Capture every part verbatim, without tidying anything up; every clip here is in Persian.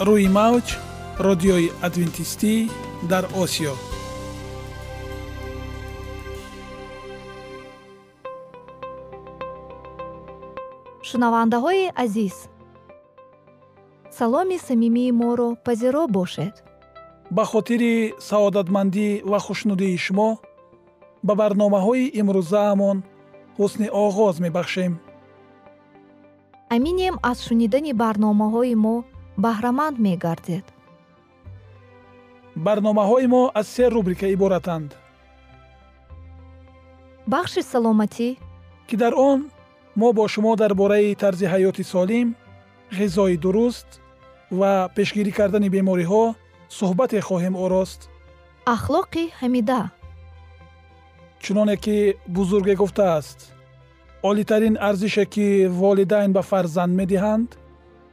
روی موج رادیوی ادوینتیستی در آسیا. шунавандаҳои азиз, саломи самимии моро пазиро бошед. ба хотири саодатмандӣ ва хушнудии шумо ба барномаҳои имрӯзаамон ҳусни оғоз мебахшем. аминем аз шунидани барномаҳои мо баҳраманд мегардед. барномаҳои мо аз се рубрика иборатанд. бахши саломатӣ ки дар он ما با شما درباره طرز حیات سالم، غذای درست و پیشگیری کردن بیماری‌ها صحبت خواهیم آراست. اخلاق حمیده. چنانه که بزرگ گفته است، عالی‌ترین ارزشی که والدین به فرزند می‌دهند،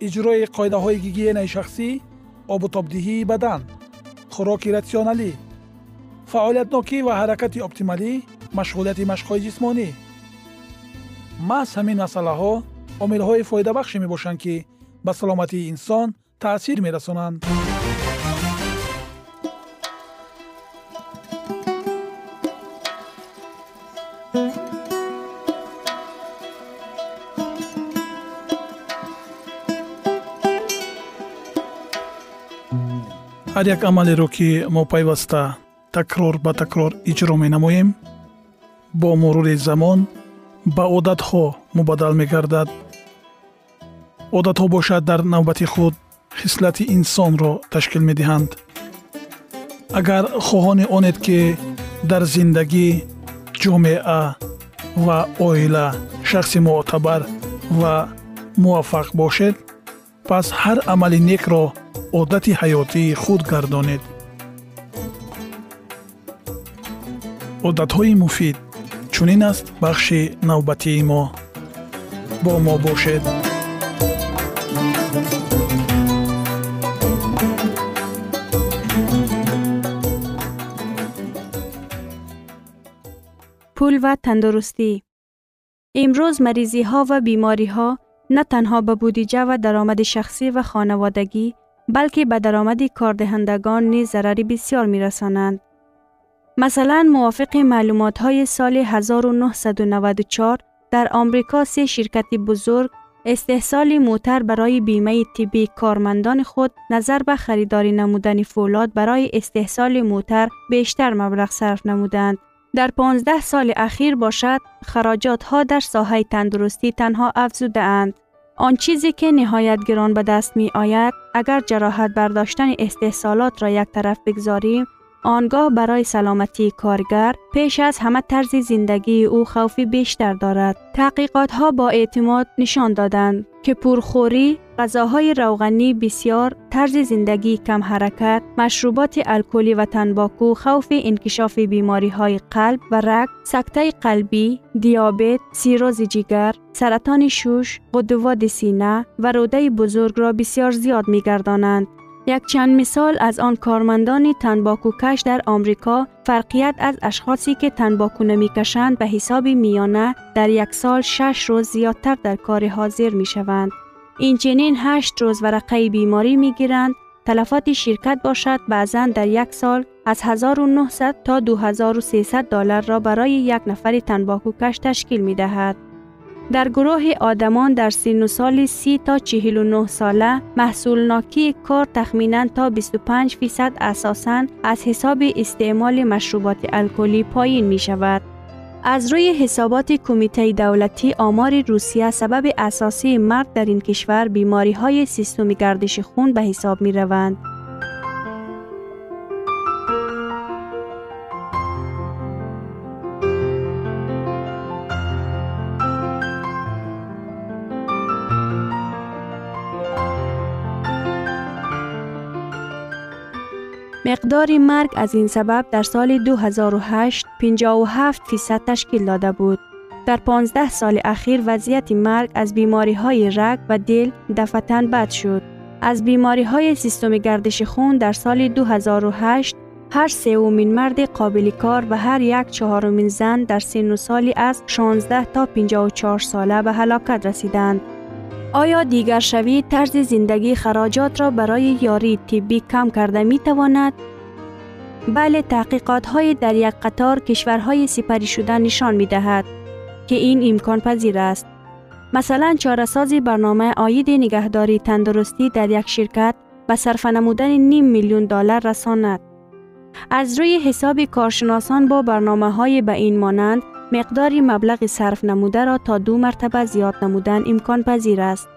اجرای قاعده های گیگین شخصی، آب و تابدهی بدن، خوراک راسیونالی، فعالیت نوکی و حرکت اپتیمالی، مشغولیت مشق‌های جسمانی. محض همین مسئله‌ها عامل‌های فایده بخش می‌باشند که به سلامتی انسان تأثیر می‌رسانند. هر یک عملی رو که ما پیوسته تکرار به تکرار اجرا می‌نماییم، با مرور زمان با عادت‌ها مبادل می‌گردد. عادت‌ها باشد در نوبت خود خصلت انسان را تشکیل می‌دهند. اگر خواهان آنید که در زندگی، جامعه و عائله شخص معتبر و موفق باشد، پس هر عمل نیک را عادت حیاتی خود گردانید. عادت‌های مفید چونین است بخش نوبتی ما. با ما باشد. پول و تندرستی. امروز مریضی ها و بیماری ها نه تنها به بودجه و درآمد شخصی و خانوادگی، بلکه به درآمد کاردهندگان نیز ضرری بسیار می رسانند. مثلا موافق معلومات های سال هزار و نهصد و نود و چهار در آمریکا سه شرکت بزرگ استحصال موتر برای بیمه طبی کارمندان خود نظر به خریداری نمودن فولاد برای استحصال موتر بیشتر مبلغ صرف نمودند. در پانزده سال اخیر باشد خراجات ها در ساحه تندرستی تنها افزوده اند. آن چیزی که نهایت گران به دست می آید اگر جراحت برداشتن استحصالات را یک طرف بگذاریم، آنگاه برای سلامتی کارگر پیش از همه طرز زندگی او خوفی بیشتر دارد. تحقیقات ها با اعتماد نشان دادند که پرخوری، غذاهای روغنی بسیار، طرز زندگی کم حرکت، مشروبات الکلی و تنباکو خوف انکشاف بیماری های قلب و رگ، سکته قلبی، دیابت، سیروز جگر، سرطان شوش، غدود سینه و روده بزرگ را بسیار زیاد می گردانند. یک چند مثال از آن کارمندان تنباکوکش در آمریکا، فرقیت از اشخاصی که تنباکو نمی‌کشند به حساب میانه در یک سال شش روز زیادتر در کار حاضر می‌شوند. اینچنین هشت روز ورقه بیماری می‌گیرند. تلفات شرکت باشد بعضاً در یک سال از هزار و نهصد تا دو هزار و سیصد دلار را برای یک نفر تنباکوکش تشکیل می‌دهد. در گروه آدمان در سن و سال سی تا چهل و نه ساله، محصولناکی کار تخمیناً تا بیست و پنج فیصد اساساً از حساب استعمال مشروبات الکلی پایین می شود. از روی حسابات کمیته دولتی آمار روسیه سبب اساسی مرگ در این کشور بیماری های سیستم گردش خون به حساب می روند. مقدار مرگ از این سبب در سال دو هزار و هشت پنجاه و هفت درصد تشکیل داده بود. در پانزده سال اخیر وضعیت مرگ از بیماری های رگ و دل دفعتاً بد شد. از بیماری های سیستم گردش خون در سال دو هزار و هشت هر سومین مرد قابل کار و هر یک چهارمین زن در سن و سالی از شانزده تا پنجاه و چهار ساله به هلاکت رسیدند. آیا دیگر شوی طرز زندگی خراجات را برای یاری طبی کم کرده می تواند؟ بله، تحقیقات های در یک قطار کشورهای سپری شده نشان می دهد که این امکان پذیر است. مثلا چاره‌سازی برنامه عاید نگهداری تندرستی در یک شرکت به صرف نمودن نیم میلیون دلار رساند. از روی حساب کارشناسان با برنامه های به این مانند مقدار مبلغ صرف نموده را تا دو مرتبه زیاد نمودن امکان پذیر است.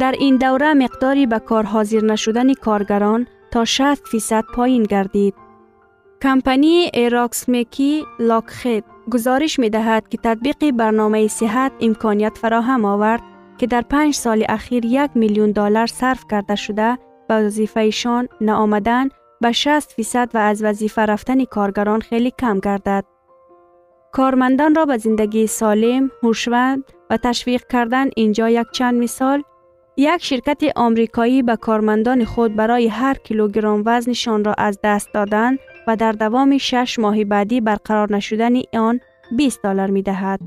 در این دوره مقداری به کار حاضر نشدن کارگران تا شصت درصد پایین گردید. کمپانی ایراکسمکی لاکهید گزارش می دهد که تطبیق برنامه صحت امکانیت فراهم آورد که در پنج سال اخیر یک میلیون دلار صرف کرده شده به وظیفهشان نآمدن به شصت درصد و از وظیفه رفتن کارگران خیلی کم گردد. کارمندان را به زندگی سالم، هوشمند و تشویق کردن اینجا یک چند مثال. یک شرکت آمریکایی به کارمندان خود برای هر کیلوگرم وزنشان را از دست دادن و در دوام شش ماه بعدی برقرار نشدن آن بیست دلار می دهد.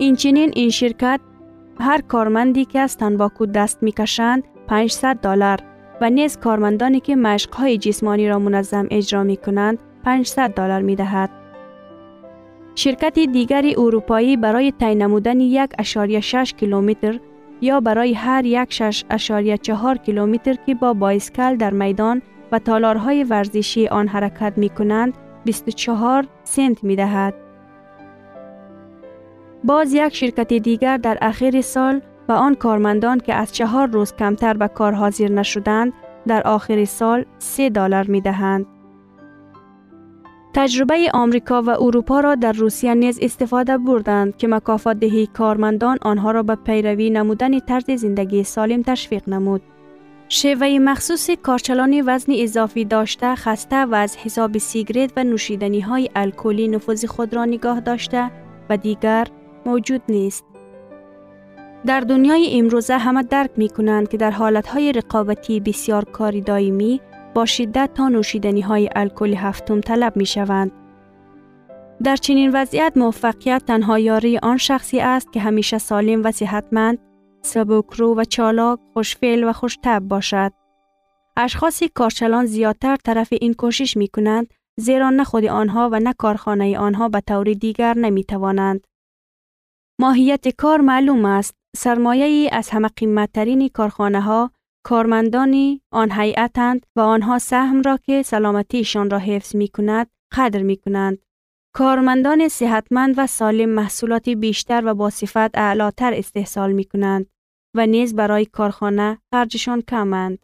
اینچنین این شرکت هر کارمندی که از تنباکو دست میکشند پانصد دلار و نیز کارمندانی که مشق‌های جسمانی را منظم اجرا میکنند پانصد دلار میدهد. شرکت دیگری اروپایی برای طی نمودن یک ممیز شش کیلومتر یا برای هر شش ممیز چهار کیلومتر که با بایسکل در میدان و تالارهای ورزشی آن حرکت میکنند بیست و چهار سنت میدهد. باز یک شرکت دیگر در آخر سال و آن کارمندان که از چهار روز کمتر به کار حاضر نشدند در آخر سال سه دلار می دهند. تجربه آمریکا و اروپا را در روسیه نیز استفاده بردند که مکافات دهی کارمندان آنها را به پیروی نمودن طرز زندگی سالم تشویق نمود. شیوه مخصوص کارچلان وزن اضافی داشته، خسته و از حساب سیگرت و نوشیدنی های الکلی نفوذ خود را نگاه داشته و دیگر موجود نیست. در دنیای امروزه همه درک می کنند که در حالتهای رقابتی بسیار کاری دائمی با شدت تا نوشیدنی های الکلی هفتم طلب می شوند. در چنین وضعیت موفقیت تنها یاری آن شخصی است که همیشه سالم و صحتمند، سبکرو و چالاک، خوشفعل و خوشطبع باشد. اشخاص کارچلان زیادتر طرف این کوشش می کنند زیرا نه خود آنها و نه کارخانه آنها به طور دیگر نمی توانند. ماهیت کار معلوم است. سرمایه از همه قیمتترین کارخانه ها کارمندانی آن هیئتند و آنها سهم را که سلامتیشان را حفظ می کند قدر می کنند. کارمندان صحتمند و سالم محصولات بیشتر و با صفت اعلاتر استحصال می کنند و نیز برای کارخانه خرجشان کمند.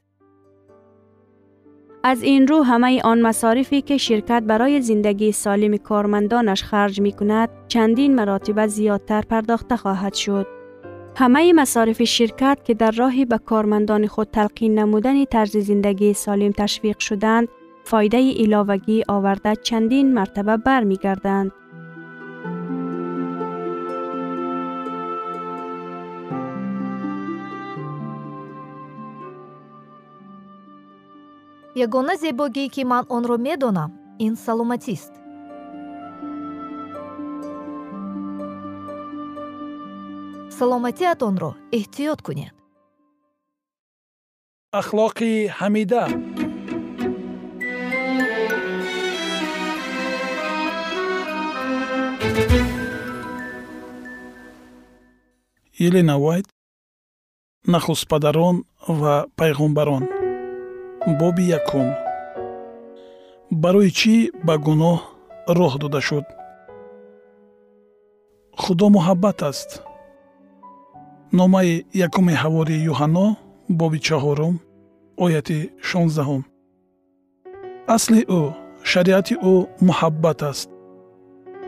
از این رو همه آن مصارفی که شرکت برای زندگی سالم کارمندانش خرج می کند چندین مراتب زیادتر پرداخته خواهد شد. همه مصارف شرکت که در راه به کارمندان خود تلقین نمودن طرز زندگی سالم تشویق شدند، فایده ایلاوگی آورده چندین مرتبه بر می گردند. یگانه زیبایی که من آن را می‌دانم این سلامتی است. سلامتی‌تان را احتیاط کنید. اخلاق حمیده. یلنا وایت، نخست پدران و پیغمبران. باب یکم. برای چی به گناه راه داده شد؟ خدا محبت است. نامه یکم حواری یوحنا باب چهارم آیت شانزدهم. اصل او، شریعت او محبت است.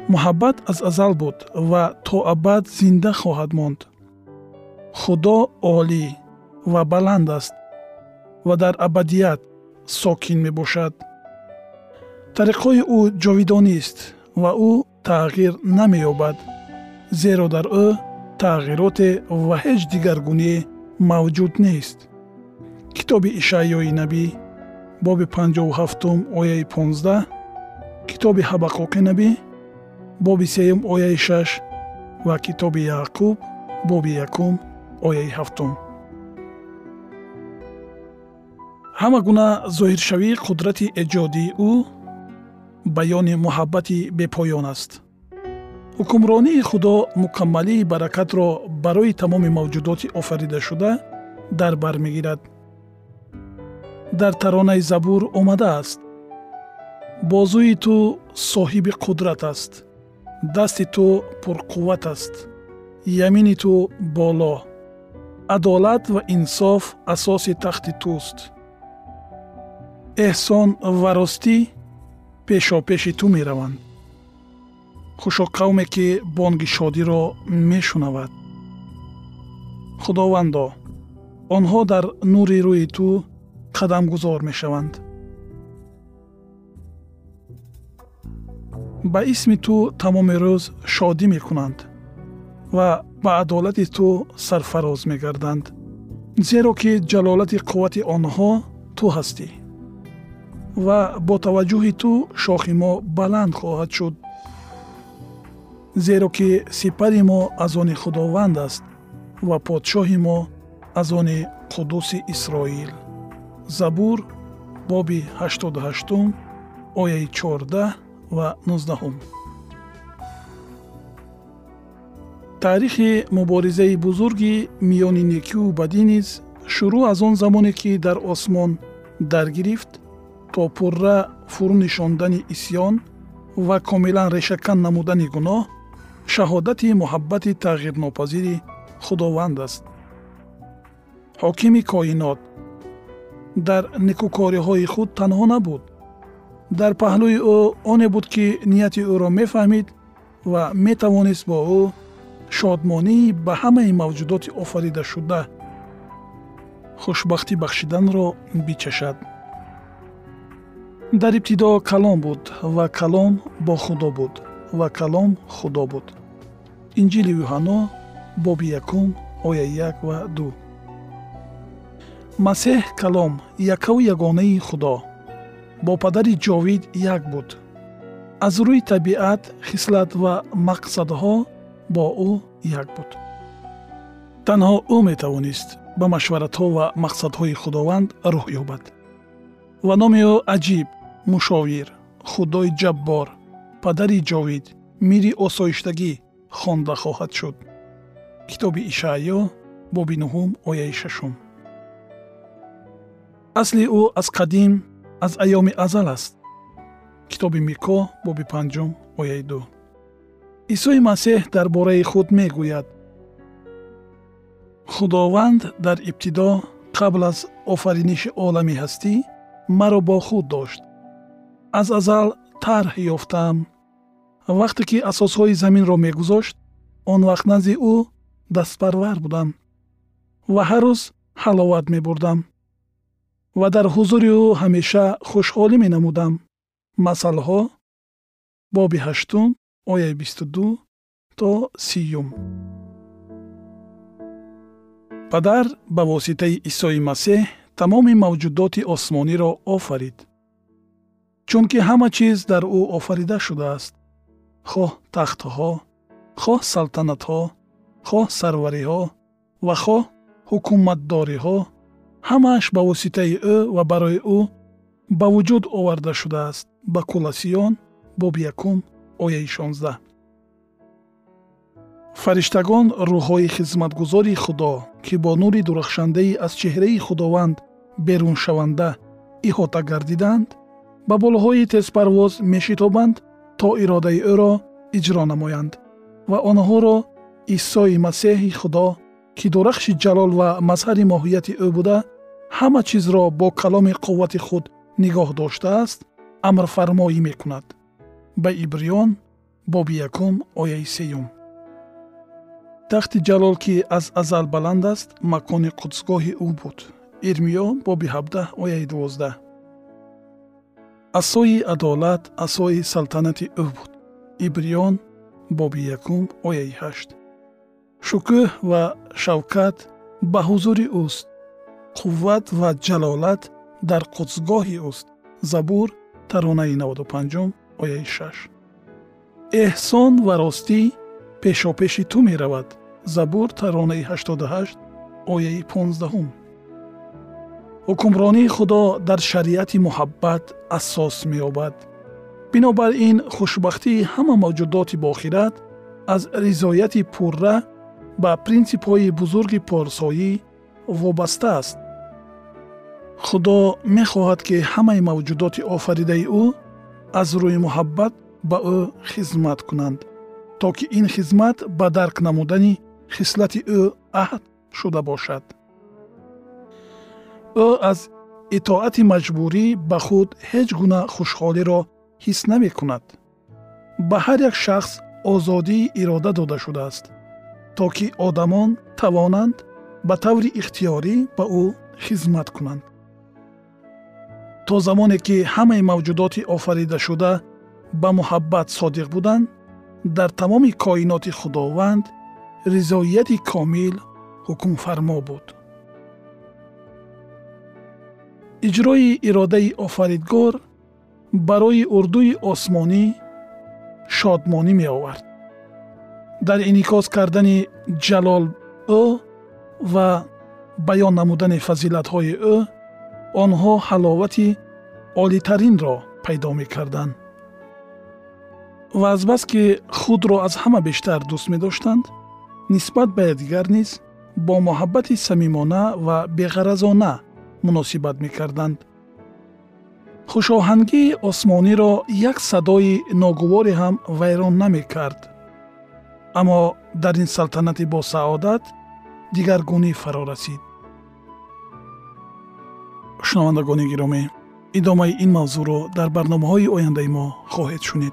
محبت از ازل بود و تا ابد زنده خواهد ماند. خدا عالی و بلند است و در ابدیت ساکن می باشد. طریق‌های او جاودانی است و او تغییر نمی‌یابد، زیرا در او تغییرات و هیچ دیگرگونی موجود نیست. کتاب اشعیای نبی باب پنجاه و هفت آیه پانزده، کتاب حبقوق نبی باب سه آیه شش و کتاب یعقوب باب یک آیه هفت. همه گونه ظاهرشوی قدرت ایجادی او بیان محبت بپایان است. حکمرانی خدا مکملی برکت را برای تمام موجودات آفریده شده در بر می‌گیرد. در ترانه زبور آمده است: بازوی تو صاحب قدرت است، دست تو پرقوت است، یمین تو بالا، عدالت و انصاف اساس تخت توست، احسان و راستی پیشا پیش تو می روند. خوشا قومی که بانگ شادی را می شنود. خداوندا، آنها در نور روی تو قدم گذار می شوند. با اسم تو تمام روز شادی می کنند و با عدالت تو سرفراز می گردند، زیرا که جلالت قوت آنها تو هستی و با توجه تو شاخ ما بلند خواهد شد، زیرا که سپر ما از آن خداوند است و پادشاه ما از آن قدوس اسرائیل. زبور باب هشتاد و هشت آیه چهارده و نوزده. تاریخ مبارزه بزرگی میان نیکی و بدی نیز شروع از آن زمانی که در آسمان در گرفت تا پرره فرونشاندن عصیان و کاملا ریشه‌کن نمودن گناه شهادت محبت تغییرناپذیر خداوند است. حاکم کائنات در نیکوکاری‌های خود تنها نبود. در پهلوی او آن بود که نیت او را می‌فهمید و می‌توانست با او شادمانی به همه موجودات آفریده شده خوشبختی بخشیدن را بچشد. در ابتدا کلام بود و کلام با خدا بود و کلام خدا بود. انجیل یوحنا باب یکم آیه یک و دو. مسیح کلام یک و یگانه خدا با پدر جاوید یک بود. از روی طبیعت، خصلت و مقصدها با او یک بود. تنها او می توانست به مشورت ها و مقصدهای خداوند روح یابد و نام او عجیب، مشاور، خدای جبار، پدر جاوید، میری آسایشتگی خوانده خواهد شد. کتاب اشعیا باب نه آیه شش. اصل او از قدیم، از ایام ازل است. کتاب میکا باب پنج آیه دو. عیسی مسیح درباره خود میگوید: خداوند در ابتدا قبل از آفرینش عالم هستی مرا با خود داشت. از ازل طرح یافتم. وقتی که اساسهای زمین را میگذاشت، آن وقت نزد او دستپرور بودم و هر روز حلاوت میبردم و در حضور او همیشه خوشحالی می نمودم. مثل ها باب هشتم آیه بیست و دو تا سیوم. پدر به واسطه عیسی مسیح تمام موجودات آسمانی را آفرید، چون که همه چیز در او آفریده شده است، خواه تختها، خواه سلطنتها، خواه سروریها و خواه حکومتداریها، همهش به واسطه او و برای او به وجود آورده شده است. به کولوسیان باب یکم آیه شانزده. فرشتگان روح‌های خدمتگزار خدا که با نور درخشنده از چهره خداوند بیرون شونده احاطه گردیدند، به بالهای تیز پرواز میشتابند تا اراده او را اجرا نمایند و آنها را عیسی مسیح خدا که درخش جلال و مظهر ماهیت او بوده، همه چیز را با کلام قوت خود نگاه داشته است، امر فرمایی می کند. به عبریان باب یکم آیه سیوم. تخت جلال که از ازل بلند است مکان قدسگاه او بود. ارمیا باب هفده آیه دوازده. عصای عدالت عصای سلطنت او بود. عبریان باب یکم آیه هشت. شکوه و شوکت به حضور اوست. قوت و جلالت در قدسگاه اوست. زبور ترانه نود و پنج آیه شش. احسان و راستی پیشا پیش تو می رود. زبور ترانه هشتاد و هشت آیه پانزده. حکمرانی خدا در شریعت محبت اساس می یابد. بنابراین خوشبختی همه موجودات باخیرت از رضایت پرره به پرینسیپ های بزرگ پارسایی وابسته است. خدا می خواهد که همه موجودات آفریده او از روی محبت به او خدمت کنند تا که این خدمت به درک نمودن خصلت او عهد شده باشد. او از اطاعت مجبوری به خود هیچ گونه خوشحالی را حس نمی کند. به هر یک شخص آزادی اراده داده شده است تا که آدمان توانند به طور اختیاری به او خدمت کنند. تا زمانی که همه موجودات آفریده شده به محبت صادق بودند، در تمام کائنات خداوند رضایت کامل حکم فرما بود. اجرای اراده آفریدگار برای اردوی آسمانی شادمانی می آورد. در انعکاس کردن جلال او و بیان نمودن فضیلت های او، آنها حلاوت عالی ترین را پیدا می کردند و از بس که خود را از همه بیشتر دوست می داشتند، نسبت به دیگر نیز با محبت صمیمانه و بی‌غرضانه مناسبت می کردند. خوش آهنگی آسمانی را یک صدای ناگواری هم ویران نمی کرد. اما در این سلطنت با سعادت دیگرگونی فرا رسید. شنوندگان گرامی، ادامه این موضوع را در برنامه های آینده ما خواهید شنید.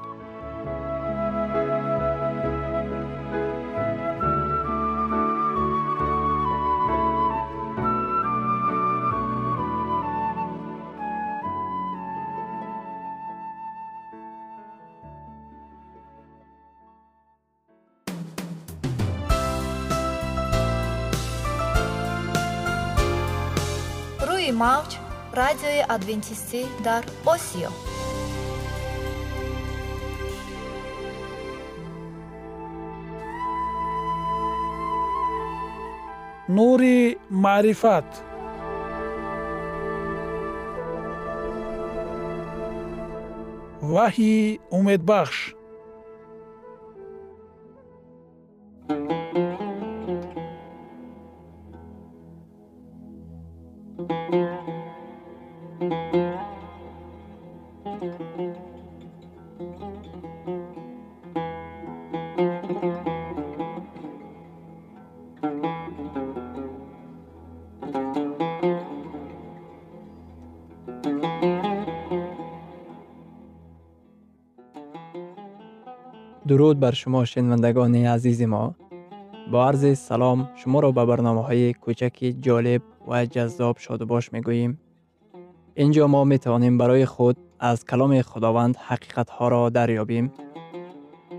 موج رادیوی ادوینتیستی در آسیو. نور معرفت. وحی امید بخش. درود بر شما شنوندگان عزیز ما. با عرض سلام شما را به برنامه‌های کوچک جالب و جذاب شادباش می‌گوییم. اینجا ما می‌توانیم برای خود از کلام خداوند حقیقت‌ها را دریابیم.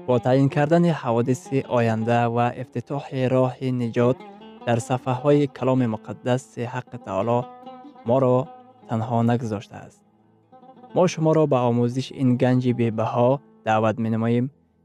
با تعیین کردن حوادث آینده و افتتاح راه نجات در صفحه‌های کلام مقدس، حق تعالی ما را تنها نگذاشته است. ما شما را به آموزش این گنج بی‌بها دعوت می‌نماییم.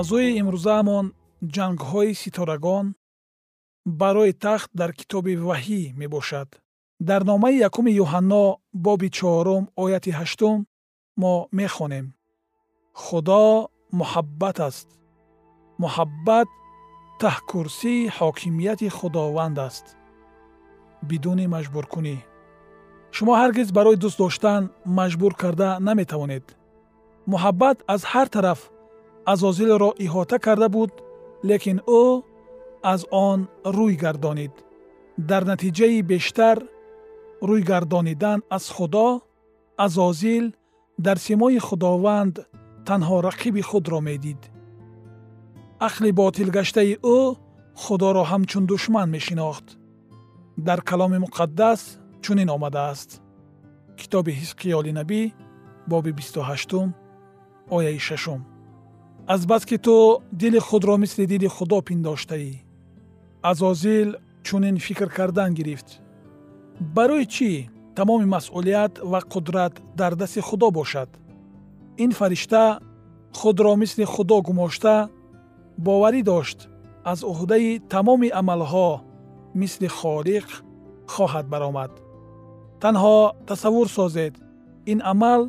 мавзӯи имрӯзаамон ҷангҳои ситорагон барои тахт дар китоби ваҳӣ мебошад. дар номаи якуми Юҳанно боби чорум ояти ҳаштум мо мехонем: Худо муҳаббат аст. муҳаббат таҳкурсии ҳокимияти худованд аст, бидуни маҷбуркунӣ. шумо ҳаргиз барои дӯст доштан маҷбур карда наметавонед. муҳаббат аз ҳар тараф азозилро иҳота карда буд, лекин ӯ аз он рӯй гардонид. дар натиҷаи бештар рӯй гардонидан аз худо, азозил дар симои худованд танҳо рақиби худро медид. ақли ботилгаштаи ӯ худоро ҳамчун душман мешинохт. дар каломи муқаддас чунин омадааст. китоби Ҳизқиёли набӣ боби бисту ҳаштум ояи шашум: азбаски ту дили худро мисли дили худо пиндоштаӣ. азозил чунин фикр кардан гирифт. барои чӣ тамоми масъулият ва қудрат дар дасти худо бошад? ин фаришта худро мисли худо гумошта боварӣ дошт аз уҳдаи тамоми амалҳо мисли Холиқ хоҳад баромад. танҳо тасаввур созед, ин амал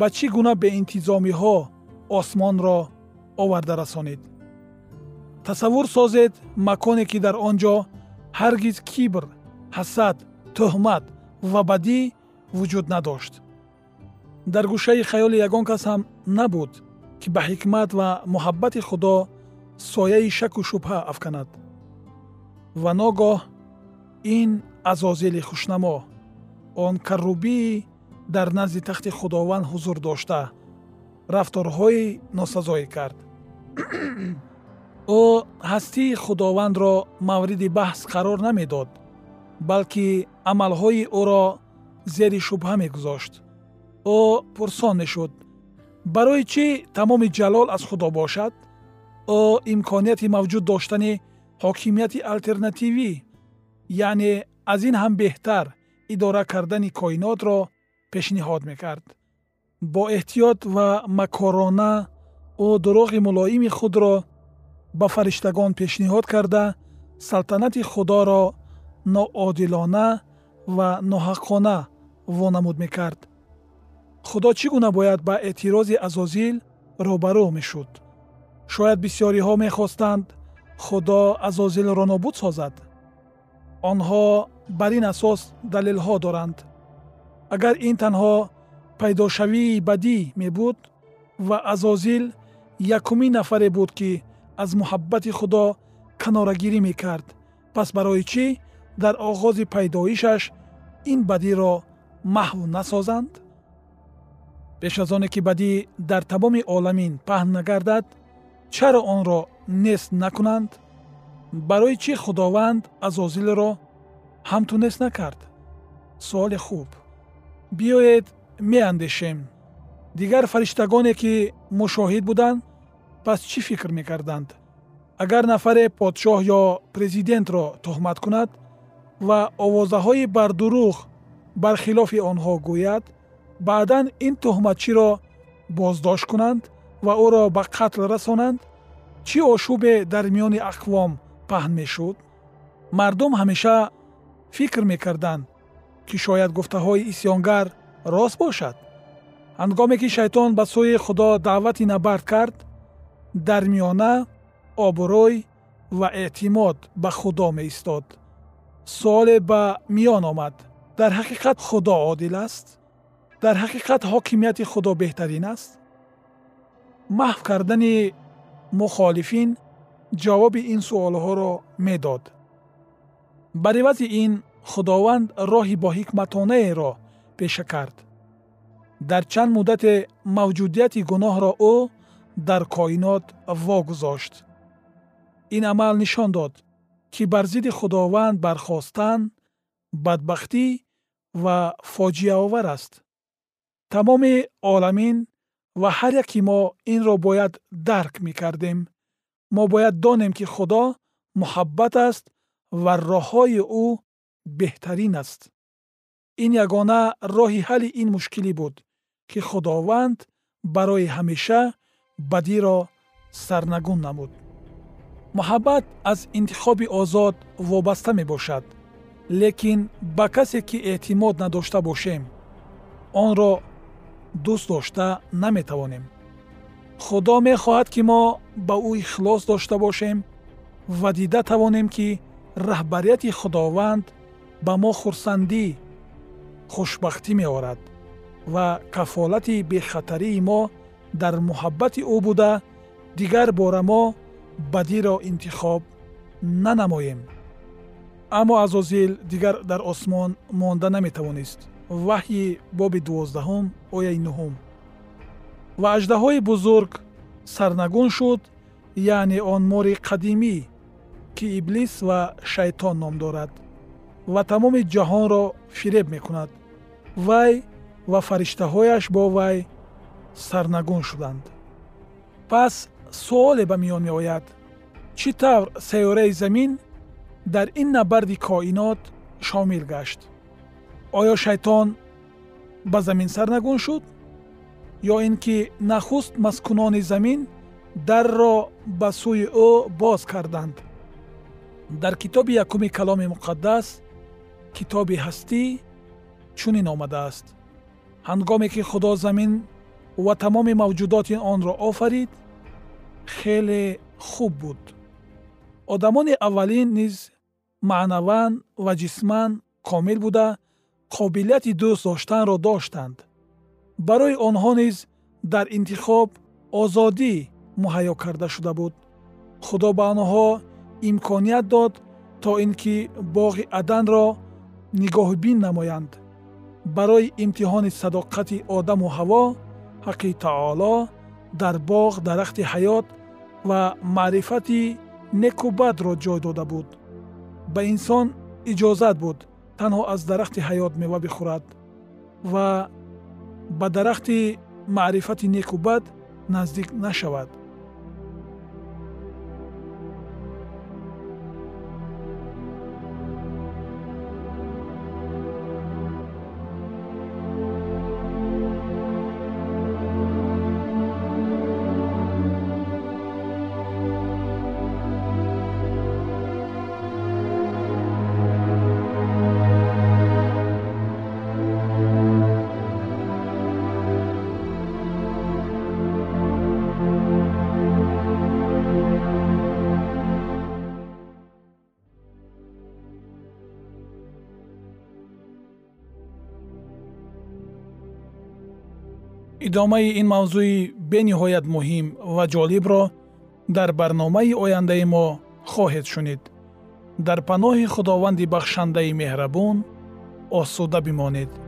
ба чӣ гуна беинтизомиҳо осмонро оварда расонид. тасаввур созед маконе ки дар он ҷо ҳаргиз кибр, ҳасад, тӯҳмат ва бадӣ вуҷуд надошт. дар гӯшаи хаёли ягон кас ҳам набуд, ки ба ҳикмат ва муҳаббати худо сояи шаку шубҳа афканад. ва ногоҳ ин азозили хушнамо, он каррубии дар назди тахти худованд ҳузур дошта, рафторҳои носазоӣ кард. ӯ ҳастии худовандро мавриди баҳс қарор намедод, балки амалҳои ӯро зери шубҳа мегузошт. ӯ пурсон мешуд: барои чӣ тамоми ҷалол аз худо бошад? ӯ имконияти мавҷуд доштани ҳокимияти алтернативӣ, яъне аз ин ҳам беҳтар идора кардани коинотро пешниҳод мекард. бо эҳтиёт ва макорона ӯ дуроғи мулоими худро ба фариштагон пешниҳод карда, салтанати худоро ноодилона ва ноҳаққона вонамуд мекард. худо чӣ гуна бояд ба эътирози азозил рӯбарӯ мешуд? шояд бисёриҳо мехостанд худо азозилро нобуд созад. онҳо бар ин асос далелҳо доранд. агар ин танҳо пайдошавии бадӣ мебуд ва азозил якумин нафаре буд, ки аз муҳаббати худо канорагирӣ мекард, пас барои чӣ дар оғози пайдоишаш ин бадиро маҳв насозанд? пеш аз оне ки бадӣ дар тамоми оламин паҳн нагардад, чаро онро нест накунанд? барои чӣ худованд азозилро ҳамту нест накард? суоли хуб. биёед меандешем. дигар фариштагоне ки мушоҳид буданд, пас чӣ фикр мекарданд? агар нафаре подшоҳ ё президентро тӯҳмат кунад ва овозаҳои бардурӯғ бархилофи онҳо гӯяд, баъдан ин тӯҳматчиро боздошт кунанд ва ӯро ба қатл расонанд, чӣ ошӯбе дар миёни ақвом паҳн мешуд? мардум ҳамеша фикр мекарданд, ки шояд гуфтаҳои исёнгар рост бошад. ҳангоме ки шайтон ба сӯи худо даъвати набард кард, дар миёна обрӯй ва эътимод ба худо меистод. суоле ба миён омад: дар ҳақиқат худо одил аст? дар ҳақиқат ҳокимияти худо беҳтарин аст? маҳв кардани мухолифин ҷавоби ин суолҳоро медод. бар ивази ин худованд роҳи боҳикматонаеро пеша кард. дар чанд муддате мавҷудияти гуноҳро ӯ дар коинот вогузошт. ин амал нишон дод, ки бар зидди худованд бархостан бадбахтӣ ва фоҷиаовар аст. тамоми оламин ва ҳар яки мо инро бояд дарк мекардем. мо бояд донем, ки худо муҳаббат аст ва роҳҳои ӯ беҳтарин аст. ин ягона роҳи ҳалли ин мушкилӣ буд, ки худованд барои ҳамеша бадиро сарнагун намуд. Муҳаббат аз интихоби озод вобаста мебошад, лекин ба касе ки эътимод надошта бошем, онро дӯст дошта наметавонем. Худо мехоҳад ки мо ба ӯ ихлос дошта бошем ва дида тавонем ки раҳбарияти Худованд ба мо хурсандӣ, хушбахтӣ меорад ва кафолати бехатарии мо дар муҳаббати ӯ буда, дигар бора мо бадиро интихоб нанамоем. аммо Азозил дигар дар осмон монда наметавонист. ваҳйи боби дувоздаҳум ояи нуҳум. ва аждаҳои бузург сарнагун шуд, яъне он мори қадимӣ ки иблис ва шайтон ном дорад ва тамоми ҷаҳонро фиреб мекунад. вай ва фариштаҳояш бо вай сарнагун шуданд. пас суоле ба миён меояд: чӣ тавр сайёраи Замин дар ин набарди коинот шомил гашт? оё шайтон ба Замин сарнагун шуд, ё ин ки нахуст маскунони Замин дарро ба сӯи ӯ боз карданд? дар китоби якуми каломи муқаддас, китоби ҳастӣ, чунин омадааст: ҳангоме ки Худо Замин ва тамоми мавҷудоти онро офарид, хеле хуб буд. одамони аввалин низ маънаван ва ҷисман комил буда, қобилияти дӯст доштанро доштанд. барои онҳо низ дар интихоб озодӣ муҳайё карда шуда буд. худо ба онҳо имконият дод то ин ки боғи аданро нигоҳбин намоянд. барои имтиҳони садоқати одаму ҳаво, ҳаққи таоло дар боғ дарахти ҳаёт ва маърифати неку бадро ҷой дода буд. ба инсон иҷозат буд танҳо аз дарахти ҳаёт мева бихӯрад ва ба дарахти маърифати неку бад наздик нашавад. идомаи ин мавзӯи бениҳоят муҳим ва ҷолибро дар барномаи ояндаи мо хоҳед шунид. дар паноҳи Худованди бахшандаи меҳрабон осуда бимонед.